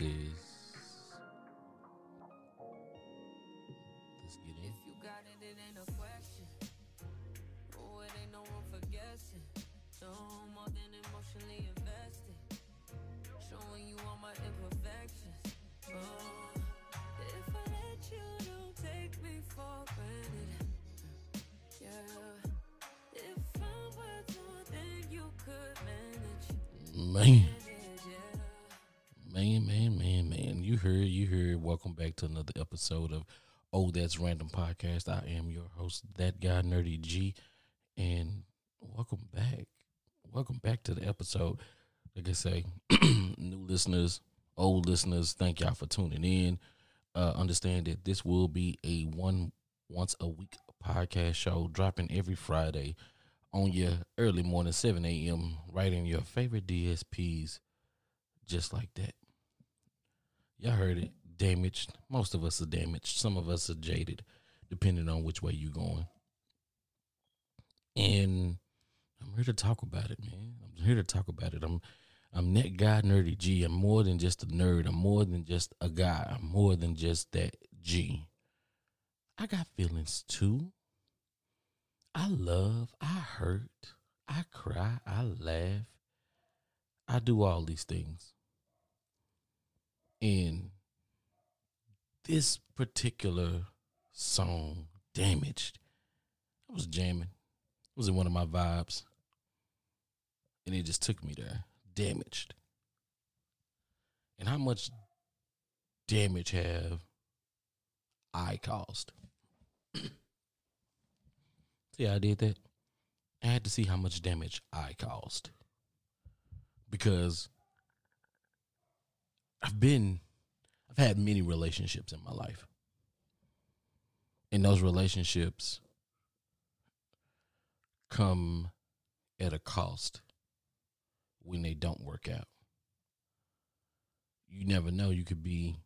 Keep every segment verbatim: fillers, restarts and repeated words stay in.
says, let's get in. If you got it, it ain't a question. Oh, it ain't no room for guessing. No more than emotionally invested. Showing you all my imperfections. Oh, if I let you, don't take me for granted. Yeah. If I were to, then you could manage. Man. Man, man, man, man. You heard, you heard. Welcome back to another episode of Oh, That's Random Podcast. I am your host, that guy, Nerdy G. And welcome back. Welcome back to the episode. Like I say, new listeners, old listeners, thank y'all for tuning in. Uh, understand that this will be a one once a week podcast show, dropping every Friday on your early morning, seven a.m., right in your favorite D S Ps, just like that. Y'all heard it. Damaged. Most of us are damaged. Some of us are jaded, depending on which way you're going. And I'm here to talk about it, man. I'm here to talk about it. I'm I'm that guy, Nerdy G. I'm more than just a nerd. I'm more than just a guy. I'm more than just that G. I got feelings too. I love, I hurt, I cry, I laugh. I do all these things. And this particular song, Damaged, I was jamming. It was in one of my vibes. And it just took me there. Damaged. And how much damage have I caused? See how I did that? I had to see how much damage I caused. Because I've been, I've had many relationships in my life. And those relationships come at a cost when they don't work out. You never know. You could be,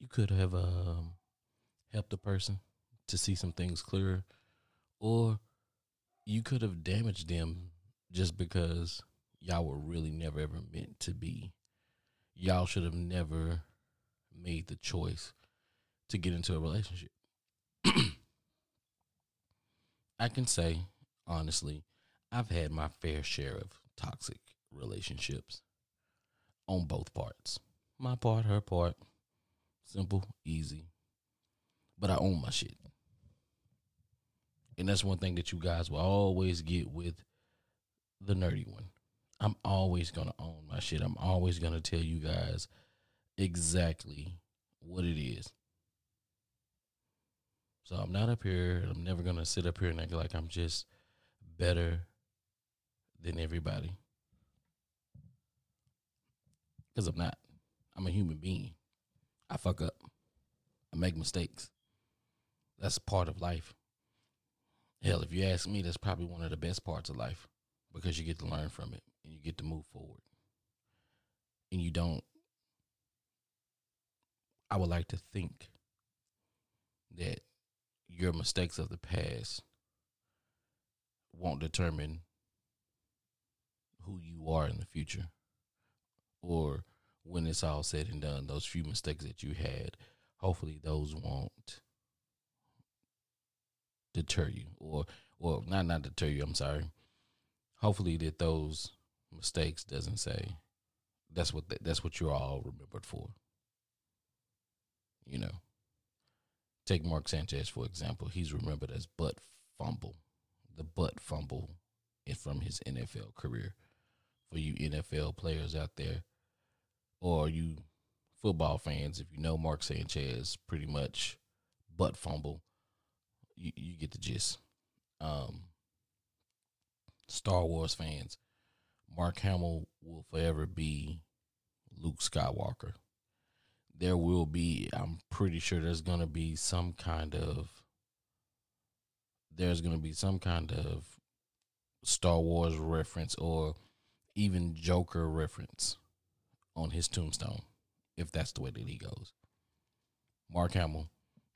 you could have um, helped a person to see some things clearer, or you could have damaged them just because y'all were really never ever meant to be. Y'all should have never made the choice to get into a relationship. I can say, honestly, I've had my fair share of toxic relationships on both parts. My part, her part. Simple, easy. But I own my shit. And that's one thing that you guys will always get with the nerdy one. I'm always going to own my shit. I'm always going to tell you guys exactly what it is. So I'm not up here. I'm never going to sit up here and act like I'm just better than everybody. Because I'm not. I'm a human being. I fuck up. I make mistakes. That's part of life. Hell, if you ask me, that's probably one of the best parts of life, because you get to learn from it and you get to move forward. And you don't, I would like to think that your mistakes of the past won't determine who you are in the future. Or when it's all said and done, those few mistakes that you had, hopefully those won't deter you. Or, or not, not deter you, I'm sorry. Hopefully that those mistakes doesn't say, that's what the, that's what you're all remembered for. You know, take Mark Sanchez, for example. He's remembered as butt fumble, the butt fumble from his N F L career. For you N F L players out there, or you football fans, if you know Mark Sanchez, pretty much butt fumble, you, you get the gist. Um, Star Wars fans, Mark Hamill will forever be Luke Skywalker. There will be, I'm pretty sure there's going to be some kind of, there's going to be some kind of Star Wars reference or even Joker reference on his tombstone, if that's the way that he goes. Mark Hamill,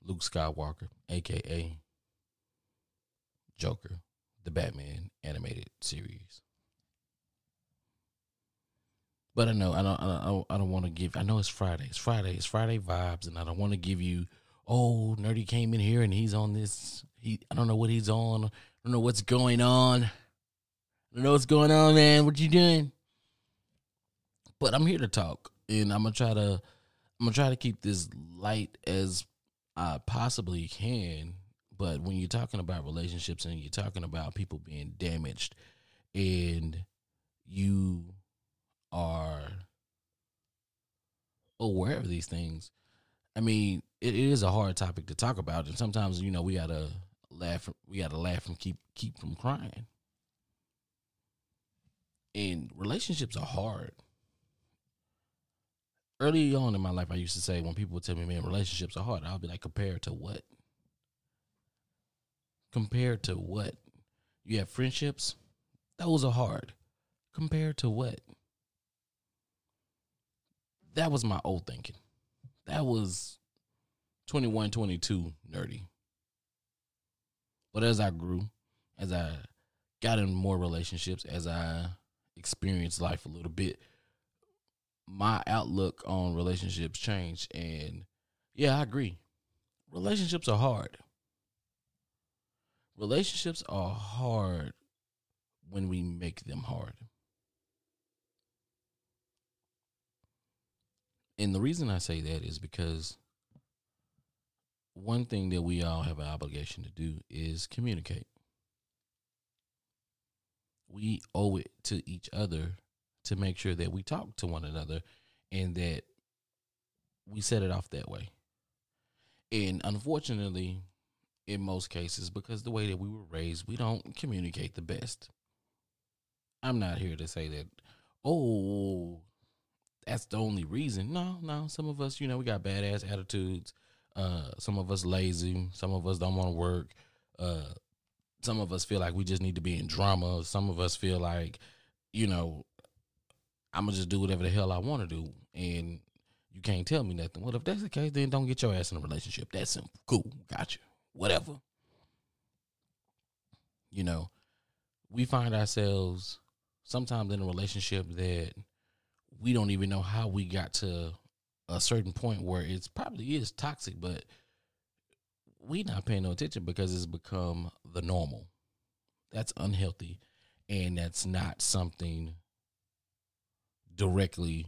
Luke Skywalker, a k a. Joker, the Batman animated series. But I know I don't I don't, I don't want to give. I know it's Friday. It's Friday. It's Friday vibes, and I don't want to give you. Oh, Nerdy came in here and he's on this. He I don't know what he's on. I don't know what's going on. I don't know what's going on, man. What you doing? But I'm here to talk, and I'm gonna try to I'm gonna try to keep this light as I possibly can. But when you're talking about relationships and you're talking about people being damaged, and you are aware of these things, I mean, it, it is a hard topic to talk about, and sometimes, you know, we gotta laugh. We gotta laugh and keep keep from crying. And relationships are hard. Early on in my life, I used to say when people would tell me, "Man, relationships are hard," I'll be like, "Compared to what? Compared to what? You have friendships; those are hard. Compared to what?" That was my old thinking. That was twenty-one, twenty-two nerdy. But as I grew, as I got in more relationships, as I experienced life a little bit, my outlook on relationships changed. And yeah, I agree. Relationships are hard. Relationships are hard when we make them hard. And the reason I say that is because one thing that we all have an obligation to do is communicate. We owe it to each other to make sure that we talk to one another and that we set it off that way. And unfortunately, in most cases, because the way that we were raised, we don't communicate the best. I'm not here to say that, oh, that's the only reason. No, no. Some of us, you know, we got badass attitudes. Uh, some of us lazy. Some of us don't want to work. Uh, some of us feel like we just need to be in drama. Some of us feel like, you know, I'm going to just do whatever the hell I want to do. And you can't tell me nothing. Well, if that's the case, then don't get your ass in a relationship. That's simple. Cool. Gotcha. Whatever. You know, we find ourselves sometimes in a relationship that we don't even know how we got to a certain point where it's probably is toxic, but we not paying no attention because it's become the normal. That's unhealthy, and that's not something directly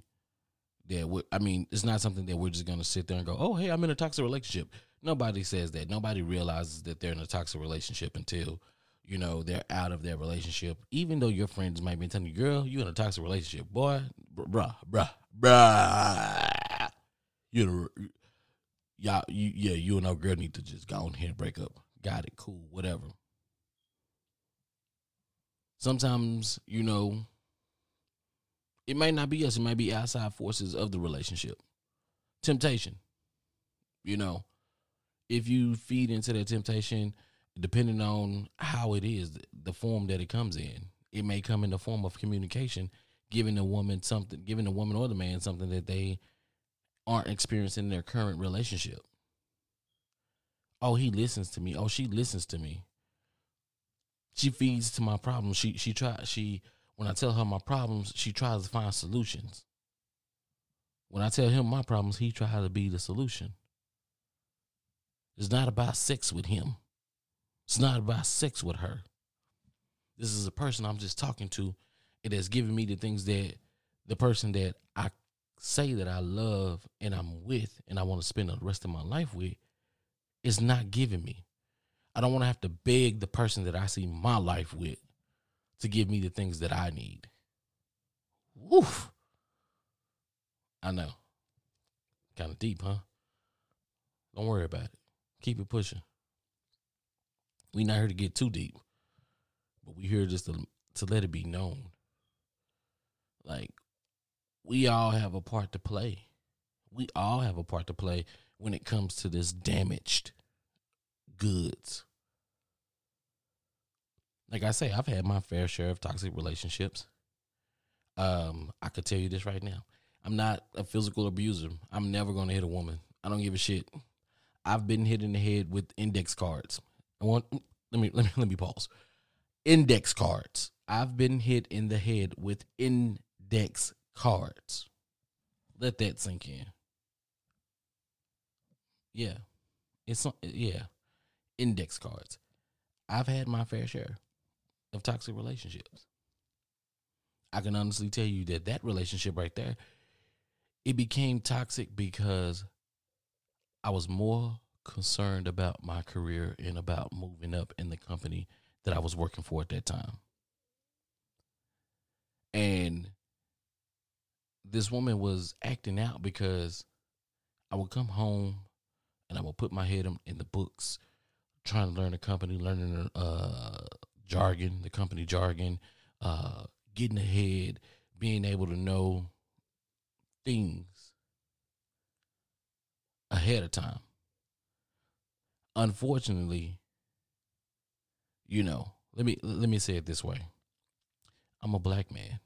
that we, I mean, it's not something that we're just going to sit there and go, oh, hey, I'm in a toxic relationship. Nobody says that. Nobody realizes that they're in a toxic relationship until, you know, they're out of their relationship. Even though your friends might be telling you, girl, you in a toxic relationship. Boy, bruh, bruh, bruh. You know, y'all, you, yeah, you and our girl need to just go on here and break up. Got it, cool, whatever. Sometimes, you know, it might not be us. It might be outside forces of the relationship. Temptation. You know, if you feed into that temptation, depending on how it is, the form that it comes in, it may come in the form of communication, giving a woman something, giving a woman or the man something that they aren't experiencing in their current relationship. Oh, he listens to me. Oh, she listens to me. She feeds to my problems. She she tries. She when I tell her my problems, she tries to find solutions. When I tell him my problems, he tries to be the solution. It's not about sex with him. It's not about sex with her. This is a person I'm just talking to. It has given me the things that the person that I say that I love and I'm with and I want to spend the rest of my life with is not giving me. I don't want to have to beg the person that I see my life with to give me the things that I need. Woof. I know. Kind of deep, huh? Don't worry about it. Keep it pushing. We not here to get too deep, but we here just to, to let it be known. Like, we all have a part to play. We all have a part to play when it comes to this damaged goods. Like I say, I've had my fair share of toxic relationships. Um, I could tell you this right now. I'm not a physical abuser. I'm never going to hit a woman. I don't give a shit. I've been hit in the head with index cards. I want let me let me let me pause. Index cards. I've been hit in the head with index cards. Let that sink in. Yeah. It's yeah. Index cards. I've had my fair share of toxic relationships. I can honestly tell you that that relationship right there, it became toxic because I was more concerned about my career and about moving up in the company that I was working for at that time. And this woman was acting out because I would come home and I would put my head in the books, trying to learn the company, learning uh, jargon, the company jargon, uh, getting ahead, being able to know things ahead of time. Unfortunately, you know, let me let me say it this way. I'm a black man.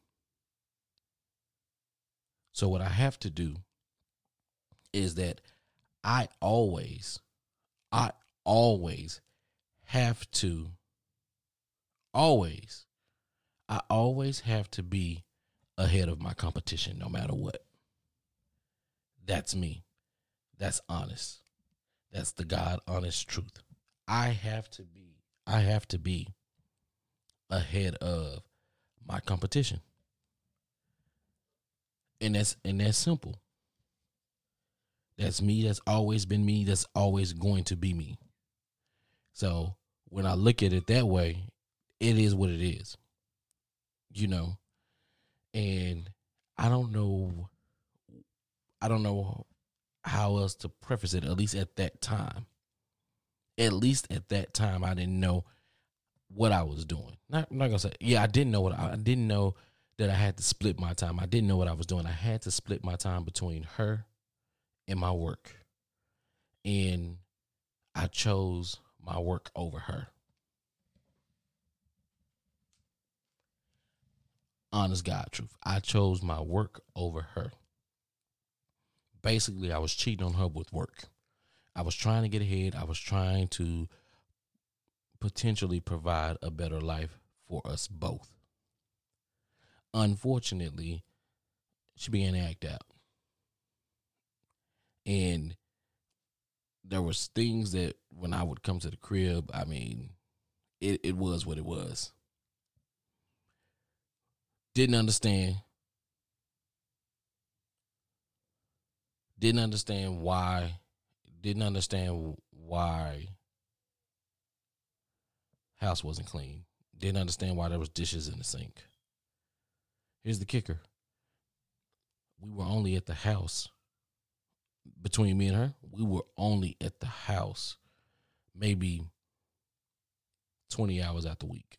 So what I have to do is that I always, I always have to, always, I always have to be ahead of my competition no matter what. That's me. That's honest. That's the God honest truth. I have to be, I have to be ahead of my competition. And that's and that's simple. That's me. That's always been me. That's always going to be me. So when I look at it that way, it is what it is. You know? And I don't know I don't know how else to preface it, at least at that time. At least at that time I didn't know what I was doing. Not, I'm not gonna say yeah, I didn't know what I, I didn't know that I had to split my time. I didn't know what I was doing. I had to split my time between her and my work. And I chose my work over her. Honest God truth. I chose my work over her. Basically, I was cheating on her with work. I was trying to get ahead. I was trying to potentially provide a better life for us both. Unfortunately, she began to act out. And there was things that when I would come to the crib, I mean, it, it was what it was. Didn't understand. Didn't understand why. Didn't understand why house wasn't clean. Didn't understand why there was dishes in the sink. Here's the kicker. We were only at the house. Between me and her, we were only at the house maybe twenty hours out the week.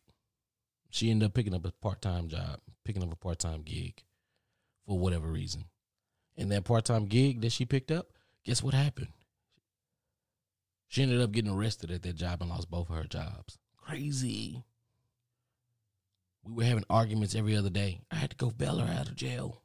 She ended up picking up a part-time job, picking up a part-time gig for whatever reason. And that part-time gig that she picked up, guess what happened? She ended up getting arrested at that job and lost both of her jobs. Crazy. We were having arguments every other day. I had to go bail her out of jail.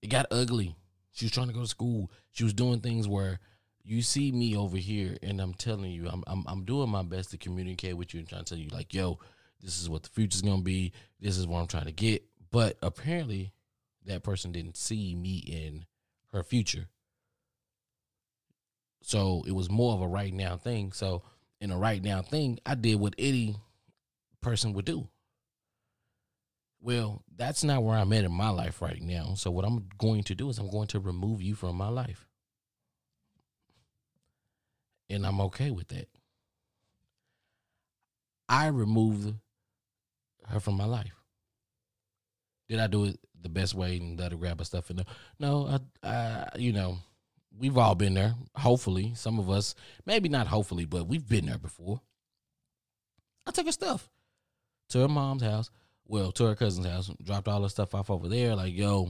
It got ugly. She was trying to go to school. She was doing things where you see me over here, and I'm telling you, I'm I'm, I'm doing my best to communicate with you and trying to tell you, like, yo, this is what the future's going to be. This is what I'm trying to get. But apparently, that person didn't see me in her future. So it was more of a right now thing. So in a right now thing, I did what any person would do. Well, that's not where I'm at in my life right now. So what I'm going to do is I'm going to remove you from my life. And I'm okay with that. I removed her from my life. Did I do it the best way and let her grab her stuff? And no, I, I, you know, we've all been there. Hopefully, some of us, maybe not hopefully, but we've been there before. I took her stuff to her mom's house. Well, to her cousin's house, dropped all her stuff off over there. Like, yo,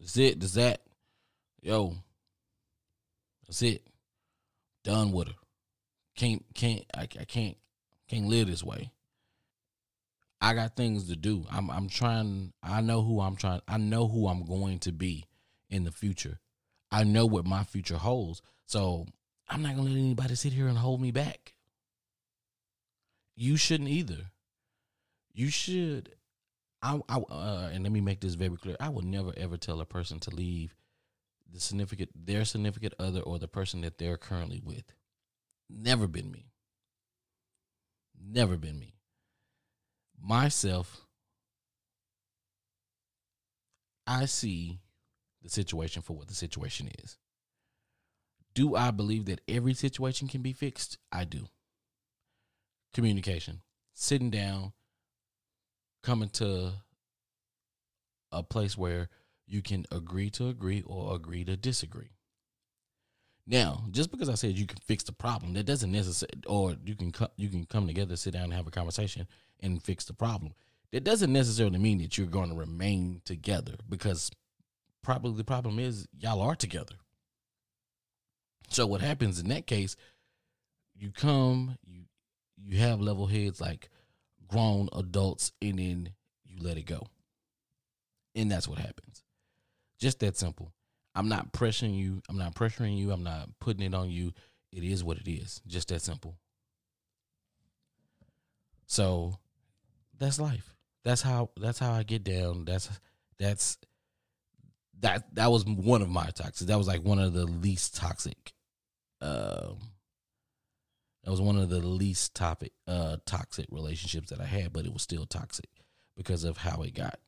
that's it, that's that. Yo, that's it. Done with her. Can't, can't, I, I can't, can't live this way. I got things to do. I'm, I'm trying. I know who I'm trying. I know who I'm going to be in the future. I know what my future holds. So I'm not gonna let anybody sit here and hold me back. You shouldn't either. You should. I, I uh, and let me make this very clear. I would never ever tell a person to leave the significant, their significant other, or the person that they're currently with. Never been me. Never been me. Myself, I see the situation for what the situation is. Do I believe that every situation can be fixed? I do. Communication. Sitting down, coming to a place where you can agree to agree or agree to disagree. Now, just because I said you can fix the problem, that doesn't necessarily, or you can co- you can come together, sit down and have a conversation and fix the problem. That doesn't necessarily mean that you're going to remain together, because probably the problem is y'all are together. So what happens in that case, you come, you you have level heads like grown adults, and then you let it go. And that's what happens. Just that simple. I'm not pressuring you. I'm not pressuring you. I'm not putting it on you. It is what it is. Just that simple. So that's life. That's how, that's how I get down. That's, that's, that, that was one of my toxic. That was like one of the least toxic. Um, that was one of the least topic, uh, toxic relationships that I had, but it was still toxic because of how it got.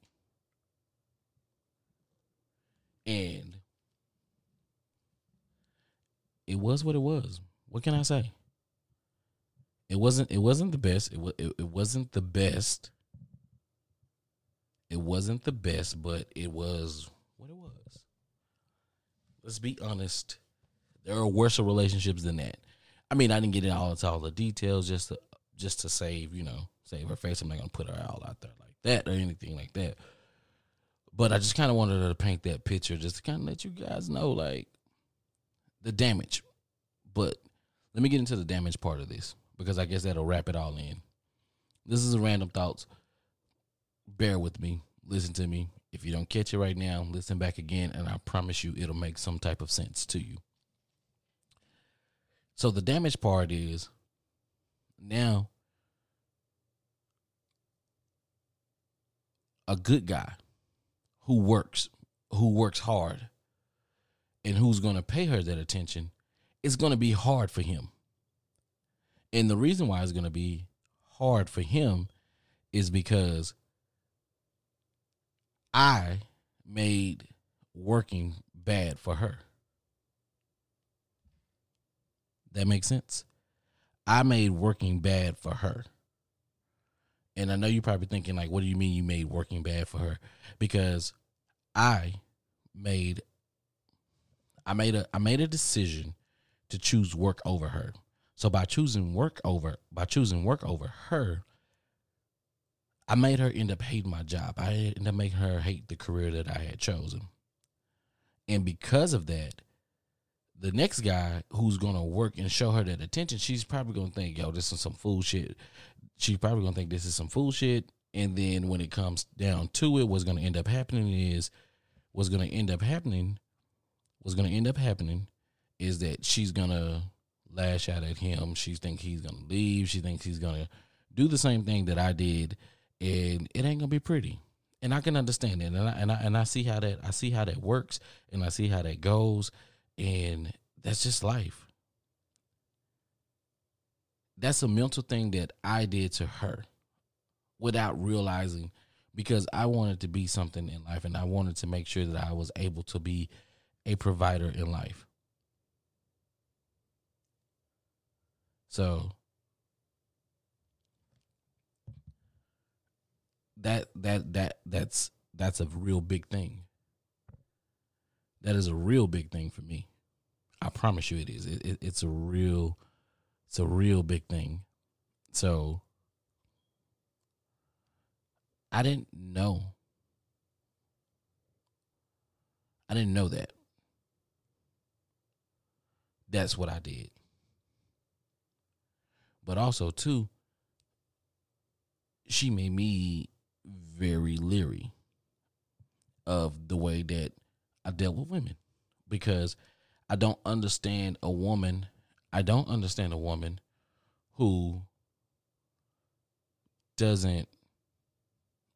And it was what it was. What can I say? It wasn't. It wasn't the best. It, w- it it wasn't the best. It wasn't the best, but it was what it was. Let's be honest. There are worse relationships than that. I mean, I didn't get into all, all the details just to just to save you know save her face. I'm not gonna put her all out there like that or anything like that. But I just kind of wanted her to paint that picture just to kind of let you guys know, like, the damage. But let me get into the damage part of this, because I guess that'll wrap it all in. This is a Random Thoughts. Bear with me. Listen to me. If you don't catch it right now, listen back again, and I promise you it'll make some type of sense to you. So the damage part is, now a good guy who works, who works hard, and who's going to pay her that attention, it's going to be hard for him. And the reason why it's going to be hard for him is because I made working bad for her. That makes sense? I made working bad for her. And I know you're probably thinking, like, what do you mean you made working bad for her? Because I made I made a I made a decision to choose work over her. So by choosing work over by choosing work over her, I made her end up hating my job. I ended up making her hate the career that I had chosen. And because of that, the next guy who's going to work and show her that attention, she's probably going to think, yo, this is some fool shit. She's probably going to think this is some fool shit. And then when it comes down to it, what's going to end up happening is what's going to end up happening, what's going to end up happening is that she's going to lash out at him. She thinks he's going to leave. She thinks he's going to do the same thing that I did. And it ain't going to be pretty. And I can understand it. And I, and I, and I see how that, I see how that works, and I see how that goes. And that's just life. That's a mental thing that I did to her without realizing, because I wanted to be something in life, and I wanted to make sure that I was able to be a provider in life. So that that that that's that's a real big thing. That is a real big thing for me. I promise you it is. It, it, it's a real It's a real big thing. So I didn't know. I didn't know that. That's what I did. But also, too, she made me very leery of the way that I dealt with women, because I don't understand a woman I don't understand a woman who doesn't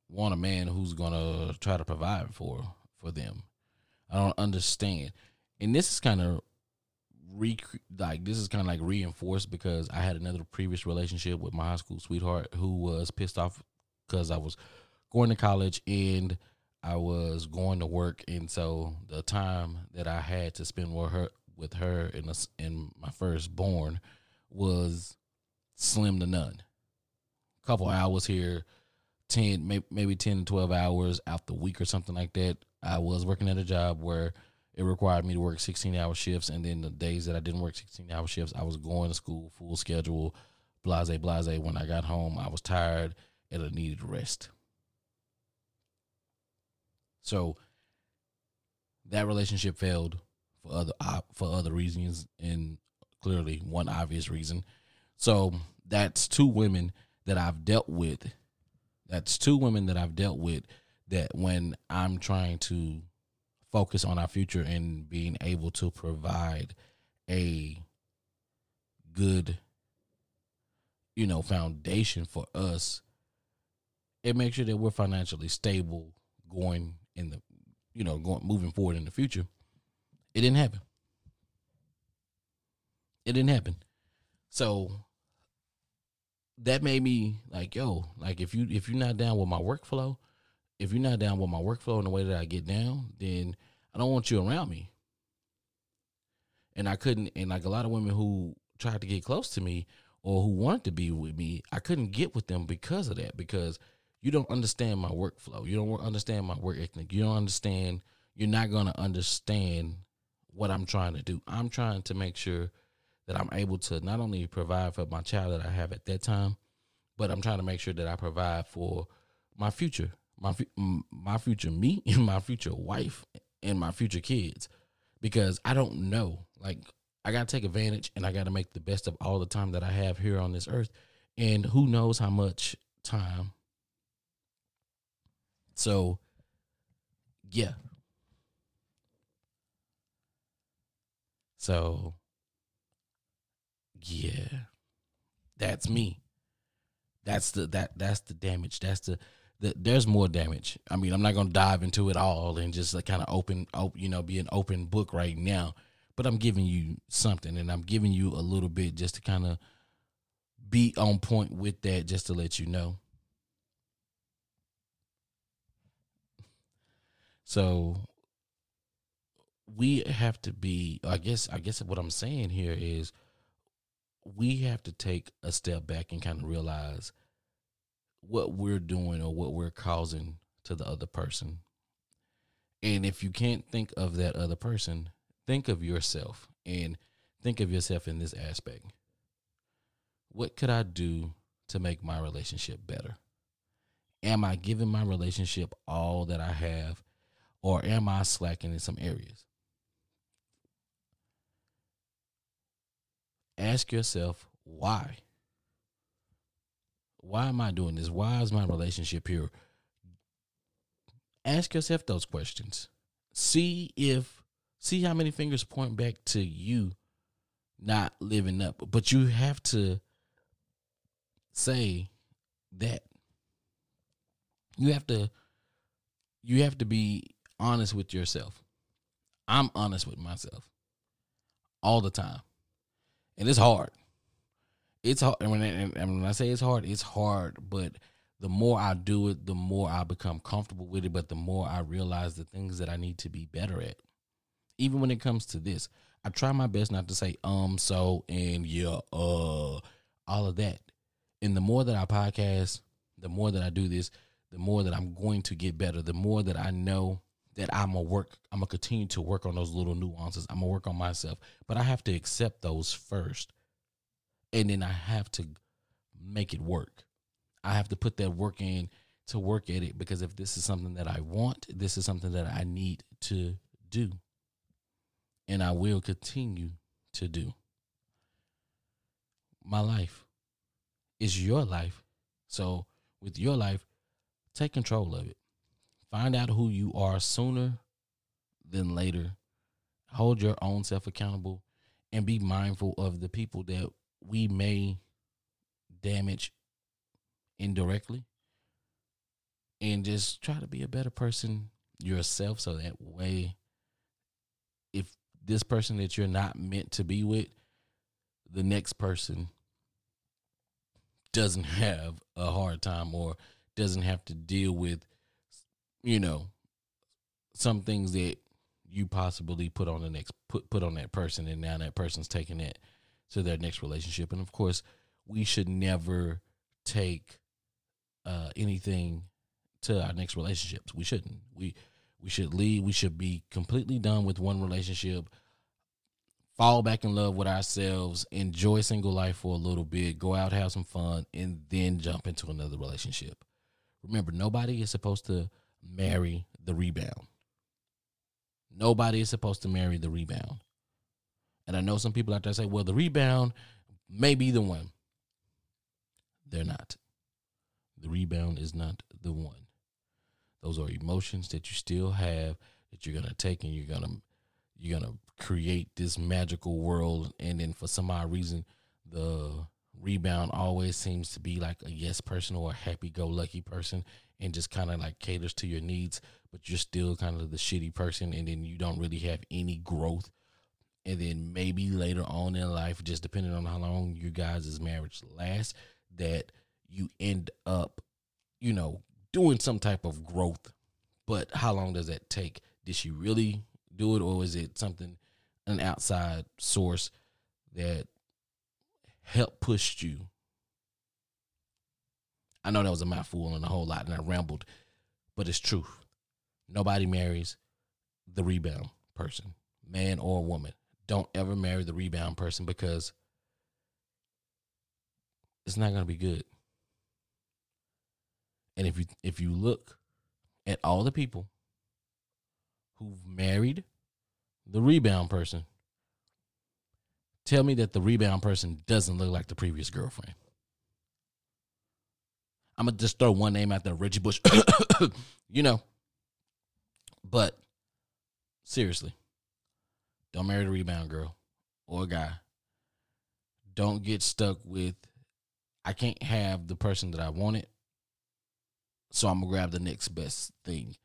want a man who's gonna try to provide for for them. I don't understand. And this is kind of re like this is kind of like reinforced because I had another previous relationship with my high school sweetheart who was pissed off because I was going to college and I was going to work, and so the time that I had to spend with her with her and in my firstborn was slim to none. Couple hours here, ten maybe ten to twelve hours out the week or something like that. I was working at a job where it required me to work sixteen hour shifts, and then the days that I didn't work sixteen hour shifts, I was going to school full schedule, blase blase. When I got home, I was tired and I needed rest. So that relationship failed for other for other reasons, and clearly one obvious reason. So that's two women that I've dealt with. That's two women that I've dealt with that when I'm trying to focus on our future and being able to provide a good, you know, foundation for us, it makes sure that we're financially stable going in the, you know, going moving forward in the future. It didn't happen. It didn't happen. So that made me like, yo, like if you if you're not down with my workflow, if you're not down with my workflow and the way that I get down, then I don't want you around me. And I couldn't, and like a lot of women who tried to get close to me or who wanted to be with me, I couldn't get with them because of that, because you don't understand my workflow. You don't understand my work ethic. You don't understand. You're not going to understand what I'm trying to do. I'm trying to make sure that I'm able to not only provide for my child that I have at that time, but I'm trying to make sure that I provide for my future, my my future me and my future wife and my future kids, because I don't know. Like, I got to take advantage and I got to make the best of all the time that I have here on this earth. And who knows how much time. So, yeah. So, yeah, that's me. That's the that that's the damage. That's the, the there's more damage. I mean, I'm not gonna dive into it all and just like kind of open, op, you know, be an open book right now. But I'm giving you something, and I'm giving you a little bit just to kind of be on point with that, just to let you know. So we have to be, I guess, I guess what I'm saying here is we have to take a step back and kind of realize what we're doing or what we're causing to the other person. And if you can't think of that other person, think of yourself, and think of yourself in this aspect. What could I do to make my relationship better? Am I giving my relationship all that I have? Or am I slacking in some areas? Ask yourself, why? Why am I doing this? Why is my relationship here? Ask yourself those questions. See if, see how many fingers point back to you not living up. But you have to say that. You have to, you have to be honest with yourself. I'm honest with myself all the time, and it's hard. It's hard, and when, I, and when I say it's hard, it's hard. But the more I do it, the more I become comfortable with it. But the more I realize the things that I need to be better at, even when it comes to this, I try my best not to say um, so, and yeah, uh, all of that. And the more that I podcast, the more that I do this, the more that I'm going to get better. The more that I know that I'm a work, I'm gonna continue to work on those little nuances. I'm gonna work on myself, but I have to accept those first, and then I have to make it work. I have to put that work in to work at it, because if this is something that I want, this is something that I need to do, and I will continue to do. My life is your life, so with your life, take control of it. Find out who you are sooner than later. Hold your own self accountable and be mindful of the people that we may damage indirectly. and just try to be a better person yourself. So that way, if this person that you're not meant to be with, the next person doesn't have a hard time or doesn't have to deal with, you know, some things that you possibly put on the next put put on that person, and now that person's taking that to their next relationship. And of course, we should never take uh, anything to our next relationships. We shouldn't. We we should leave. We should be completely done with one relationship. Fall back in love with ourselves, enjoy single life for a little bit, go out, have some fun, and then jump into another relationship. Remember, nobody is supposed to marry the rebound. Nobody is supposed to marry the rebound. And I know some people out there say, well, the rebound may be the one. They're not. The rebound is not the one. Those are emotions that you still have that you're going to take, and you're going to you're going to create this magical world, and then for some odd reason the rebound always seems to be like a yes person or a happy-go-lucky person and just kind of like caters to your needs, but you're still kind of the shitty person, and then you don't really have any growth. And then maybe later on in life, just depending on how long you guys' marriage lasts, that you end up, you know, doing some type of growth. But how long does that take? Did she really do it, or is it something, an outside source that helped push you? I know that was a mouthful and a whole lot, and I rambled, but it's truth. Nobody marries the rebound person, man or woman. Don't ever marry the rebound person, because it's not going to be good. And if you if you look at all the people who've married the rebound person, tell me that the rebound person doesn't look like the previous girlfriend. I'm going to just throw one name out there, Reggie Bush, you know. But seriously, don't marry the rebound girl or guy. Don't get stuck with, I can't have the person that I wanted, so I'm going to grab the next best thing.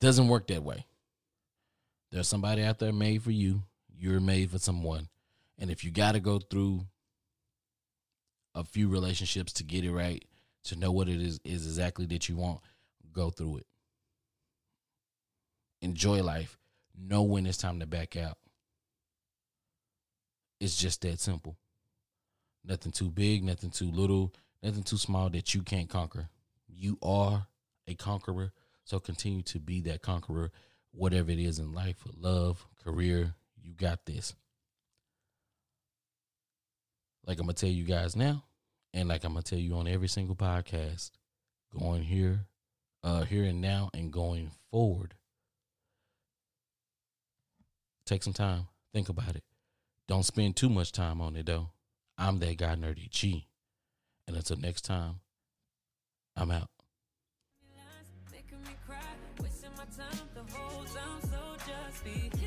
Doesn't work that way. There's somebody out there made for you. You're made for someone. And if you got to go through a few relationships to get it right, to know what it is, is exactly that you want, go through it. Enjoy life. Know when it's time to back out. It's just that simple. Nothing too big, nothing too little, nothing too small that you can't conquer. You are a conqueror. So continue to be that conqueror, whatever it is in life, love, career, you got this. Like I'm going to tell you guys now, and like I'm going to tell you on every single podcast, going here, uh, here and now, and going forward, take some time, think about it. Don't spend too much time on it, though. I'm that guy, Nerdy G. And until next time, I'm out. Time the whole zone, so just be